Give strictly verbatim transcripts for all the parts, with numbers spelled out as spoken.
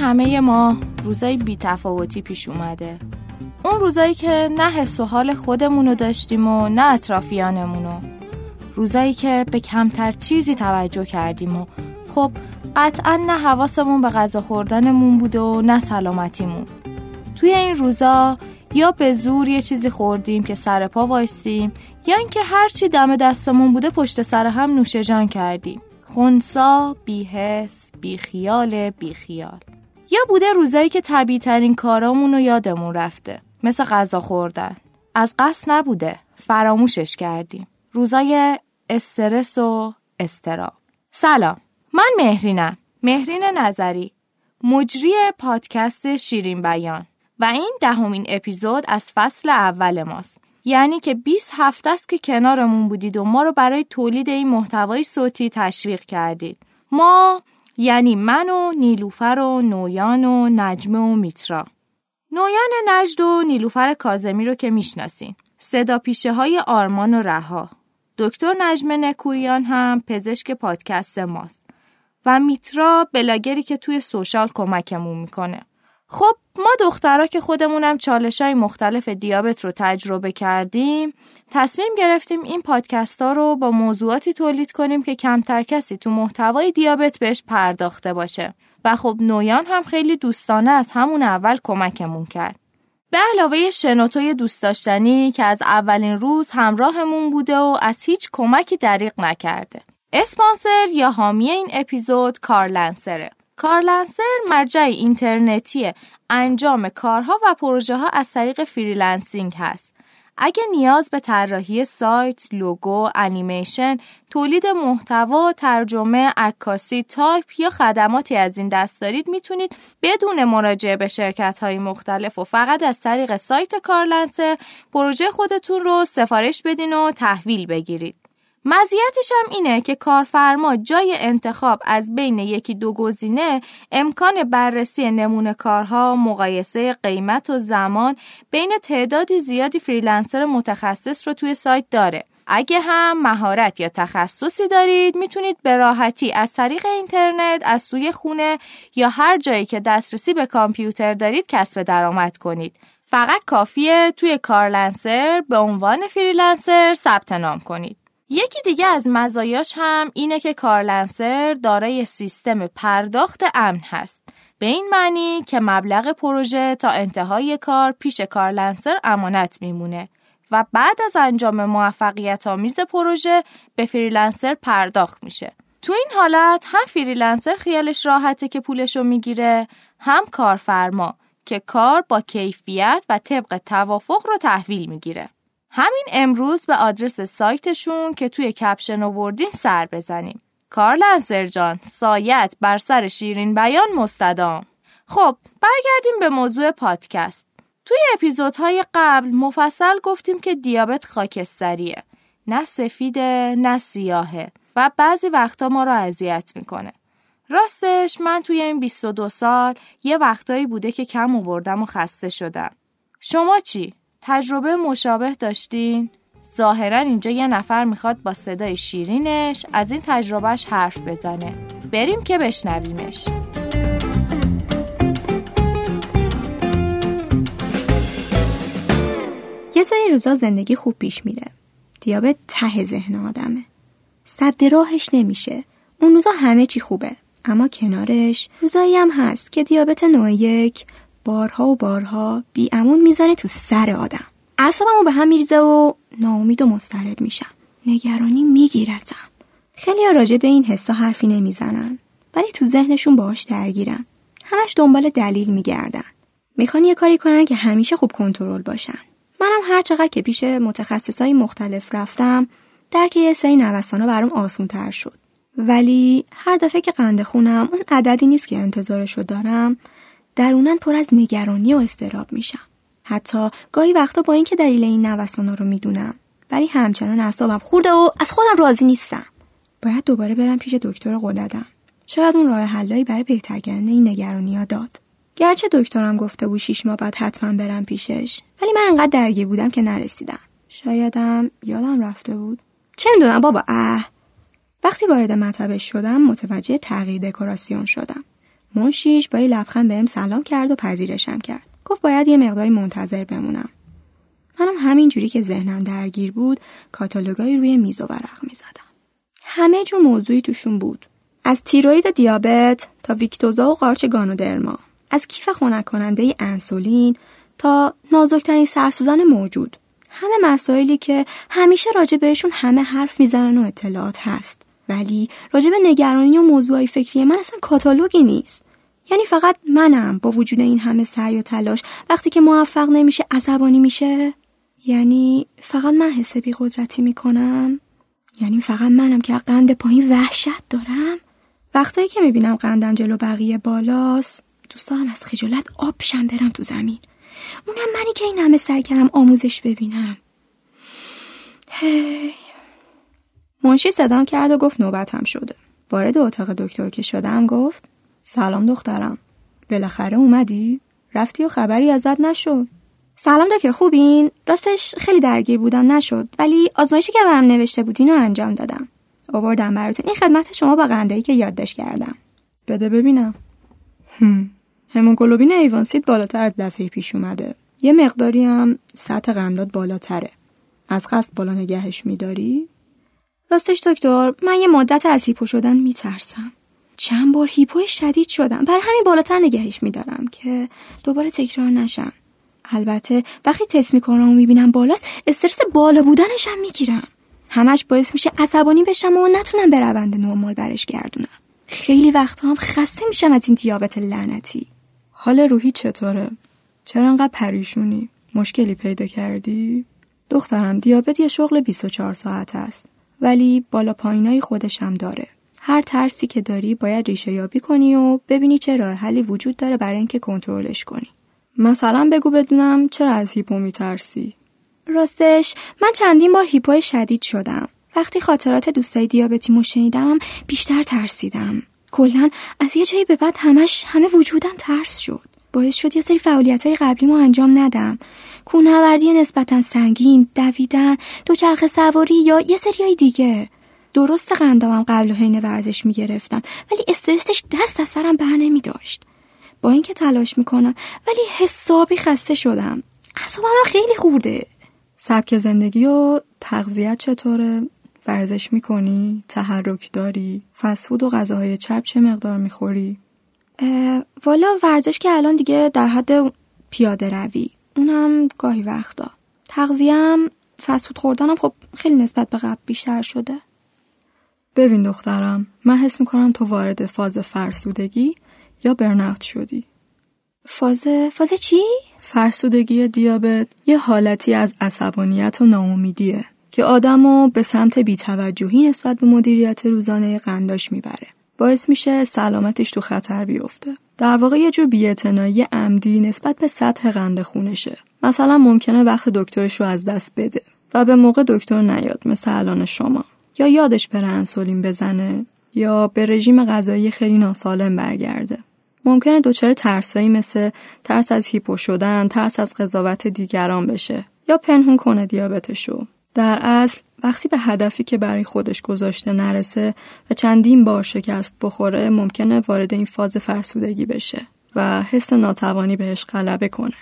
همه ما روزای بی‌تفاوتی پیش اومده. اون روزایی که نه حس و حال خودمونو داشتیم و نه اطرافیانمونو. روزایی که به کمتر چیزی توجه کردیم و خب قطعا نه حواسمون به غذا خوردنمون بود و نه سلامتیمون. توی این روزا یا به زور یه چیزی خوردیم که سر پا وایستیم یا اینکه هر چی دم دستمون بوده پشت سر هم نوشه جان کردیم. خونسا، بی‌حس، بی‌خیال، بی‌خیال. یا بوده روزایی که طبیعی‌ترین کارامون رو یادمون رفته، مثل غذا خوردن. از قصد نبوده، فراموشش کردیم. روزای استرس و اضطراب. سلام، من مهرینم، مهرین نظری، مجری پادکست شیرین بیان و این دهمین اپیزود از فصل اول ماست. یعنی که بیست هفته است که کنارمون بودید و ما رو برای تولید این محتوای صوتی تشویق کردید. ما یعنی من و نیلوفر و نویان و نجمه و میترا. نویان نجد و نیلوفر کاظمی رو که میشناسین. صدا پیشه های آرمان و رها. دکتر نجمه نکویان هم پزشک پادکست ماست و میترا بلاگری که توی سوشال کمکمون میکنه. خب ما دخترها که خودمونم چالش‌های مختلف دیابت رو تجربه کردیم، تصمیم گرفتیم این پادکست‌ها رو با موضوعاتی تولید کنیم که کمتر کسی تو محتوای دیابت بهش پرداخته باشه و خب نویان هم خیلی دوستانه از همون اول کمکمون کرد. به علاوه شنوتوی دوست داشتنی که از اولین روز همراهمون بوده و از هیچ کمکی دریغ نکرده. اسپانسر یا حامی این اپیزود کارلنسره. کارلنسر مرجع اینترنتی انجام کارها و پروژه ها از طریق فریلنسینگ هست. اگه نیاز به طراحی سایت، لوگو، انیمیشن، تولید محتوا، ترجمه، عکاسی، تایپ یا خدماتی از این دست دارید، میتونید بدون مراجعه به شرکت‌های مختلف و فقط از طریق سایت کارلنسر پروژه خودتون رو سفارش بدین و تحویل بگیرید. مزیتش هم اینه که کارفرما جای انتخاب از بین یکی دو گزینه امکان بررسی نمونه کارها، مقایسه قیمت و زمان بین تعدادی زیادی فریلنسر متخصص رو توی سایت داره. اگه هم مهارت یا تخصصی دارید میتونید به راحتی از طریق اینترنت، از توی خونه یا هر جایی که دسترسی به کامپیوتر دارید کسب درآمد کنید. فقط کافیه توی کارلنسر به عنوان فریلنسر ثبت نام کنید. یکی دیگه از مزایاش هم اینه که کارلنسر دارای سیستم پرداخت امن هست. به این معنی که مبلغ پروژه تا انتهای کار پیش کارلنسر امانت میمونه و بعد از انجام موفقیت‌آمیز پروژه به فریلنسر پرداخت میشه. تو این حالت هم فریلنسر خیالش راحته که پولشو میگیره، هم کارفرما که کار با کیفیت و طبق توافق رو تحویل میگیره. همین امروز به آدرس سایتشون که توی کپشن آوردیم سر بزنیم. کارلنسر جان، سایت بر سر شیرین بیان مستدام. خب برگردیم به موضوع پادکست. توی اپیزودهای قبل مفصل گفتیم که دیابت خاکستریه، نه سفیده نه سیاهه و بعضی وقتا ما رو اذیت میکنه. راستش من توی این بیست و دو سال یه وقتایی بوده که کم آوردم و خسته شدم. شما چی؟ تجربه مشابه داشتین؟ ظاهرا اینجا یه نفر میخواد با صدای شیرینش از این تجربهش حرف بزنه. بریم که بشنویمش. یه سری روزا زندگی خوب پیش میره. دیابت ته ذهن آدمه. سد راهش نمیشه. اون روزا همه چی خوبه. اما کنارش روزایی هم هست که دیابت نوع یک بارها و بارها بی امون میزنه تو سر آدم. اعصابمو به هم میریزه و ناامید و مضطرب میشم. نگرانی میگیرتم. خیلی‌ها راجع به این حسا حرفی نمیزنن، ولی تو ذهنشون باهاش درگیرن. همش دنبال دلیل میگردن. میخوان یه کاری کنن که همیشه خوب کنترل باشن. منم هر چقدر که پیش متخصصای مختلف رفتم، درک یه سری نوسانا برام آسان‌تر شد. ولی هر دفعه که قند خونم اون عددی نیست که انتظارشو دارم، درونن پر از نگرانی و اضطراب میشم. حتی گاهی وقتا با اینکه دلیل این نوسانا رو میدونم، ولی همچنان اعصابم خورده و از خودم راضی نیستم. باید دوباره برم پیش دکتر غددم. شاید اون راه حلایی برای بهتر کردن این نگرانی‌ها داد. گرچه دکترم گفته بود شش ماه بعد حتما برم پیشش، ولی من انقدر درگیر بودم که نرسیدم. شایدم یادم رفته بود. چه میدونم بابا. اه وقتی وارد مطبش شدم متوجه تغییر دکوراسیون شدم. منشیش با یه لبخند بهم سلام کرد و پذیرشم کرد. گفت باید یه مقداری منتظر بمونم. منم همین جوری که ذهنم درگیر بود کاتالوگای روی میز و ورق می‌زدم. همه جور موضوعی توشون بود. از تیروید و دیابت تا ویکتوزا و قارچ گانودرما، از کیف خنک کننده انسولین تا نازکترین سرسوزن موجود. همه مسائلی که همیشه راجع بهشون همه حرف میزنن و اطلاعات هست، ولی راجع به نگرانی و موضوعی فکری من اصلا کاتالوگی نیست. یعنی فقط منم با وجود این همه سعی و تلاش وقتی که موفق نمیشه عصبانی میشه؟ یعنی فقط من حس بی‌قدرتی میکنم؟ یعنی فقط منم که قند پایین وحشت دارم؟ وقتایی که میبینم قندم جلو بقیه بالاست دوست دارم از خجالت آب شم برم تو زمین. اونم منی که این همه سعی کردم آموزش ببینم. هی. منشی صدام کرد و گفت نوبتم شده. وارد اتاق دکتر که شدم گفت سلام دخترم، بالاخره اومدی؟ رفتی و خبری ازت نشد؟ سلام دکتر، خوبین؟ راستش خیلی درگیر بودم نشد، ولی آزمایشی که برام نوشته بودین رو انجام دادم. آوردم براتون. این خدمت شما با قندایی که یادداشت کردم. بده ببینم. هم. هموگلوبین هیوانسیت بالاتر از دفعه پیش اومده. یه مقداری هم سطح قندات بالاتره. از قصد بالا نگهش می‌داری؟ راستش دکتر، من یه مدت از هیپو شدن میترسم. چند بار هیپو شدید شدم. برای همین بالاتر نگهش می‌دارم که دوباره تکرار نشم. البته وقتی تست می‌کنم و می‌بینم بالاست، استرس بالا بودنش هم می‌گیرم. همش باعث میشه عصبانی بشم و نتونم به روند نرمال برش گردونم. خیلی وقتا هم خسته میشم از این دیابت لعنتی. حال روحی چطوره؟ چرا انقدر پریشونی؟ مشکلی پیدا کردی؟ دخترم دیابت یه شغل بیست و چهار ساعت است، ولی بالا پایینای خودش هم داره. هر ترسی که داری باید ریشه یابی کنی و ببینی چه راه حلی وجود داره برای اینکه کنترلش کنی. مثلا بگو بدونم چرا از هیپو میترسی؟ راستش من چندین بار هیپو شدید شدم. وقتی خاطرات دوستای دیابتیمو شنیدم بیشتر ترسیدم. کلاً از یه جایی به بعد همش همه وجودم ترس شد. باعث شد یه سری فعالیت‌های قبلیمو انجام ندم. کوهنوردی نسبتاً سنگین، دویدن، دوچرخه سواری یا یه سریای دیگه. درست قندامم قبل و حین ورزش می‌گرفتم، ولی استرسش دست از سرم بر نمی‌داشت. با اینکه تلاش می‌کنم، ولی حسابی خسته شدم. اعصابم خیلی خورده. سبک زندگی و تغذیه چطوره؟ ورزش میکنی؟ تحرک داری؟ فسفود و غذاهای چرب چه مقدار میخوری؟ والا ورزش که الان دیگه در حد پیاده روی، اونم گاهی وقتا. تغذیم فسفود خوردنم خب خیلی نسبت به قبل بیشتر شده. ببین دخترم، من حس میکنم تو وارد فاز فرسودگی یا برن‌اوت شدی. فاز فاز چی؟ فرسودگی دیابت یه حالتی از عصبانیت و ناامیدیه که آدمو به سمت بی‌توجهی نسبت به مدیریت روزانه قنداش میبره. باعث میشه سلامتش تو خطر بیفته. در واقع یه جور بی‌اعتنایی عمدی نسبت به سطح قند خونشه. مثلا ممکنه وقت دکترش رو از دست بده و به موقع دکتر نیاد، مثل الان شما، یا یادش بره انسولین بزنه یا به رژیم غذایی خیلی ناسالم برگرده. ممکنه دچار ترسایی مثل ترس از هیپو شدن، ترس از قضاوت دیگران بشه یا پنهون کنه دیابتشو. در اصل وقتی به هدفی که برای خودش گذاشته نرسه و چندین بار شکست بخوره، ممکنه وارد این فاز فرسودگی بشه و حس ناتوانی بهش غلبه کنه.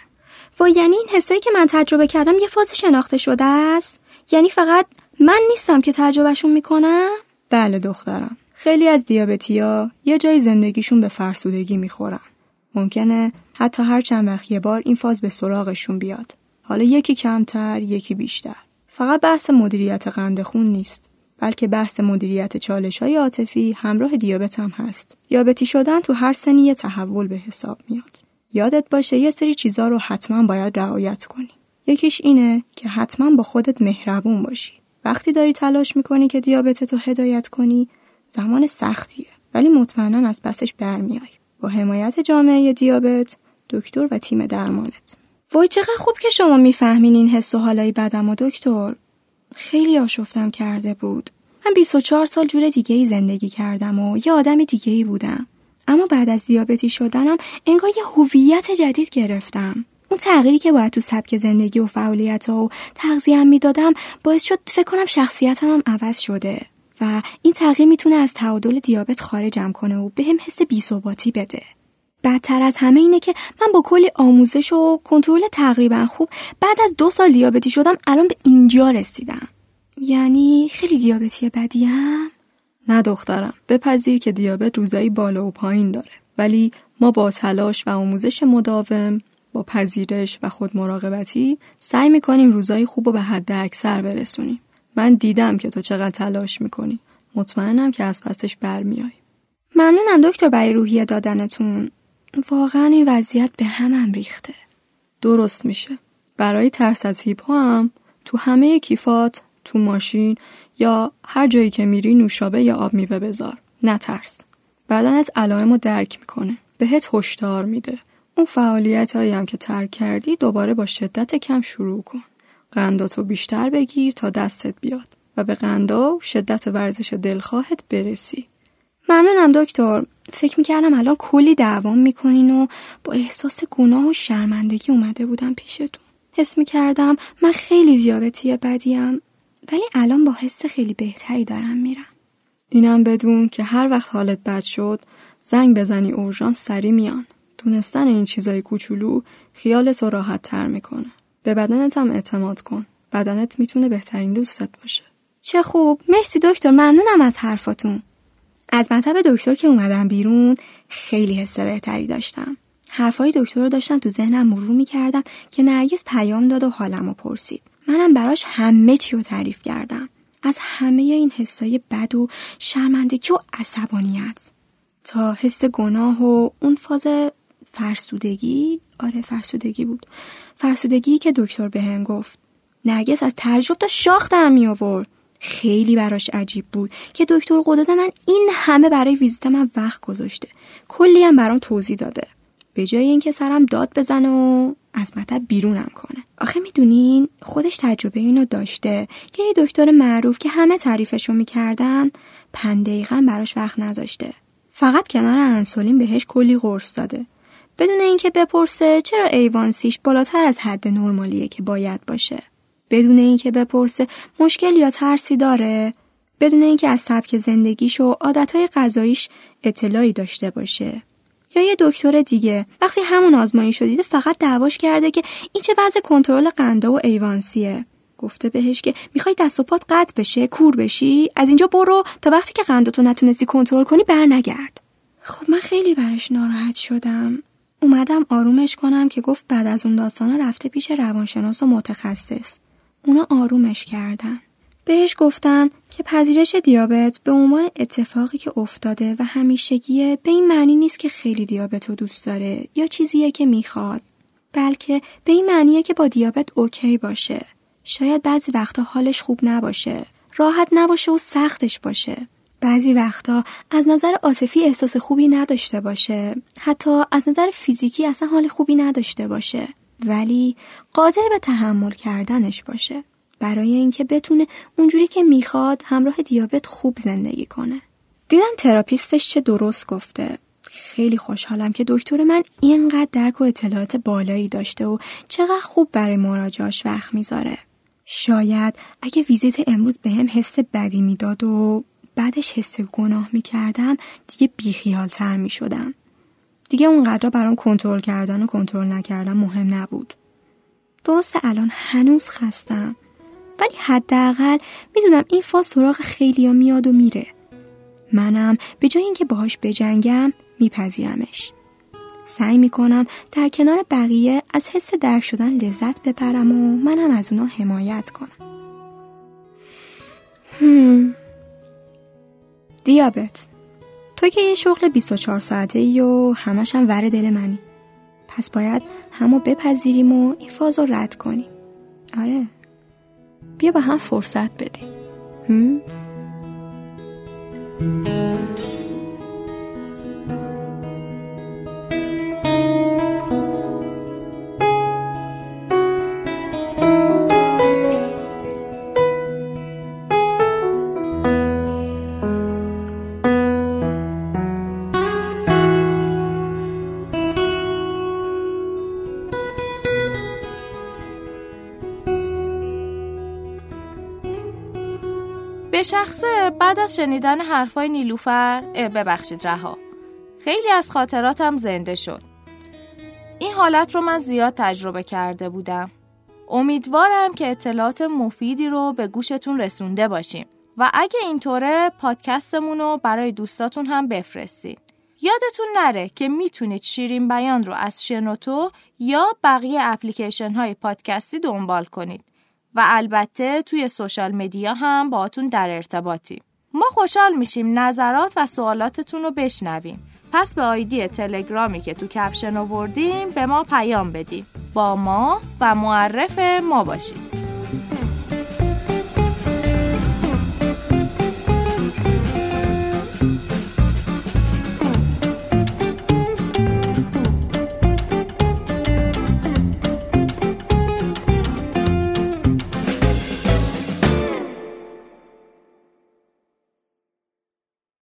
و یعنی این حسی که من تجربه کردم یه فاز شناخته شده است؟ یعنی فقط من نیستم که تجربهشون میکنم؟ بله دخترم. خیلی از دیابتیا یه جای زندگیشون به فرسودگی میخورن. ممکنه حتی هر چند وقت یه بار این فاز به سراغشون بیاد. حالا یکی کمتر، یکی بیشتر. فقط بحث مدیریت قند خون نیست، بلکه بحث مدیریت چالش‌های عاطفی همراه دیابت هم هست. دیابتی شدن تو هر سنی یه تحول به حساب میاد. یادت باشه یه سری چیزا رو حتما باید رعایت کنی. یکیش اینه که حتما با خودت مهربون باشی. وقتی داری تلاش می‌کنی که دیابتتو هدایت کنی، زمان سختیه، ولی مطمئناً از پسش برمیای. با حمایت جامعه دیابت، دکتر و تیم درمانت. وای چقدر خوب که شما میفهمین این حس و حالای بدم و دکتر. خیلی آشفتم کرده بود. من بیست و چهار سال جور دیگه ای زندگی کردم و یه آدم دیگه ای بودم. اما بعد از دیابتی شدنم انگار یه هویت جدید گرفتم. اون تغییری که باید تو سبک زندگی و فعالیت و تغذیه‌ام میدادم باعث شد فکر کنم شخصیتم هم عوض شده و این تغییر میتونه از تعادل دیابت خارجم کنه و بهم حس بی‌ثباتی بده. بدتر از همه اینه که من با کلی آموزش و کنترل تقریبا خوب بعد از دو سال دیابتی شدم، الان به اینجا رسیدم. یعنی خیلی دیابتی بدیم؟ نه دخترم، بپذیر که دیابت روزایی بالا و پایین داره، ولی ما با تلاش و آموزش مداوم، با پذیرش و خود مراقبتی سعی میکنیم روزای خوب رو به حد اکثر برسونیم. من دیدم که تو چقدر تلاش میکنی، مطمئنم که از پسش برمیای. ممنونم دکتر برای روحیه دادنتون، واقعا این وضعیت به همم ریخته. درست میشه. برای ترس از هیپو هم تو همه کیفات، تو ماشین یا هر جایی که میری نوشابه یا آب میوه بذار، نترس. بدنت علائم رو درک میکنه، بهت هشدار میده. اون فعالیت هایی هم که ترک کردی دوباره با شدت کم شروع کن. قنداتو بیشتر بگیر تا دستت بیاد و به قندا و شدت ورزش دلخواهت برسی. ممنونم دکتر، فکر میکردم الان کلی دعوام میکنین و با احساس گناه و شرمندگی اومده بودم پیشتون. حس میکردم من خیلی دیابتی بدیم، ولی الان با حس خیلی بهتری دارم میرم. اینم بدون که هر وقت حالت بد شد زنگ بزنی اورژانس، سری میان. دونستن این چیزای کوچولو خیالت رو راحت تر میکنه. به بدنت هم اعتماد کن، بدنت میتونه بهترین دوستت باشه. چه خوب، مرسی دکتر، ممنونم از حرفاتون. از مطب دکتر که اومدم بیرون خیلی حس بهتری داشتم. حرفای دکتر رو داشتم تو ذهنم مرور میکردم که نرگس پیام داد و حالمو پرسید. منم براش همه چی رو تعریف کردم، از همه این حسای بد و شرمندگی و عصبانیت تا حس گناه و اون فاز فرسودگی. آره فرسودگی بود، فرسودگی که دکتر بهم گفت. نرگس از تعجب تا شاخ در می آورد. خیلی براش عجیب بود که دکتر قدرت من این همه برای ویزیت من وقت گذاشته، کلی هم برام توضیح داده، به جای اینکه سرم داد بزنه و از مطب بیرونم کنه. آخه میدونین خودش تجربه اینو داشته که یه دکتر معروف که همه تعریفشو میکردن پنج دقیقه براش وقت نذاشته، فقط کنار انسولین بهش کلی قرص داده، بدون اینکه بپرسه چرا ایوانسیش بالاتر از حد نرمالیه که باید باشه، بدون اینکه بپرسه مشکل یا ترسی داره، بدون اینکه از سبک زندگیش و عادتهای غذاییش اطلاعی داشته باشه. یا یه دکتر دیگه وقتی همون آزمایی شدیده فقط دعواش کرده که این چه وضع کنترل قنده و ایوانسیه. گفته بهش که میخوای دست و پات قطع بشه، کور بشی، از اینجا برو تا وقتی که قندتو نتونستی کنترل کنی برنگرد. خب من خیلی براش ناراحت شدم. اومدم آرومش کنم که گفت بعد از اون داستانا رفته پیش روانشناس و متخصص. اونا آرومش کردن، بهش گفتن که پذیرش دیابت به عنوان اتفاقی که افتاده و همیشگیه به این معنی نیست که خیلی دیابت رو دوست داره یا چیزیه که میخواد، بلکه به این معنیه که با دیابت اوکی باشه، شاید بعضی وقتا حالش خوب نباشه، راحت نباشه و سختش باشه، بعضی وقتا از نظر عاطفی احساس خوبی نداشته باشه، حتی از نظر فیزیکی اصلا حال خوبی نداشته باشه، ولی قادر به تحمل کردنش باشه، برای اینکه بتونه اونجوری که میخواد همراه دیابت خوب زندگی کنه. دیدم تراپیستش چه درست گفته. خیلی خوشحالم که دکتر من اینقدر درک و اطلاعات بالایی داشته و چقدر خوب برای مراجعاش وقت میذاره. شاید اگه ویزیت امروز به هم حس بدی میداد و بعدش حس گناه میکردم دیگه بیخیالتر میشدم. دیگه اونقدر برام کنترل کردن و کنترل نکردن مهم نبود. درسته الان هنوز خستم، ولی حداقل میدونم این فاز سراغ خیلیا میاد و میره. منم به جای اینکه باهاش بجنگم میپذیرمش. سعی میکنم در کنار بقیه از حس درک شدن لذت ببرم و منم از اونا حمایت کنم. هم. دیابت، تو که یه شغل بیست و چهار ساعته ای و همش هم ور دل منی، پس باید همو بپذیریم و این فاز رو رد کنیم. آره بیا با هم فرصت بدیم. هم؟ به شخصه بعد از شنیدن حرفای نیلوفر، ببخشید رها، خیلی از خاطراتم زنده شد. این حالت رو من زیاد تجربه کرده بودم. امیدوارم که اطلاعات مفیدی رو به گوشتون رسونده باشیم و اگه اینطوره پادکستمون رو برای دوستاتون هم بفرستید. یادتون نره که میتونید شیرین بیان رو از شنوتو یا بقیه اپلیکیشن های پادکستی دنبال کنید و البته توی سوشال مدیا هم باهاتون در ارتباطیم. ما خوشحال میشیم نظرات و سوالاتتون رو بشنویم. پس به آیدی تلگرامی که تو کپشن آوردیم به ما پیام بدید. با ما و معرف ما باشید.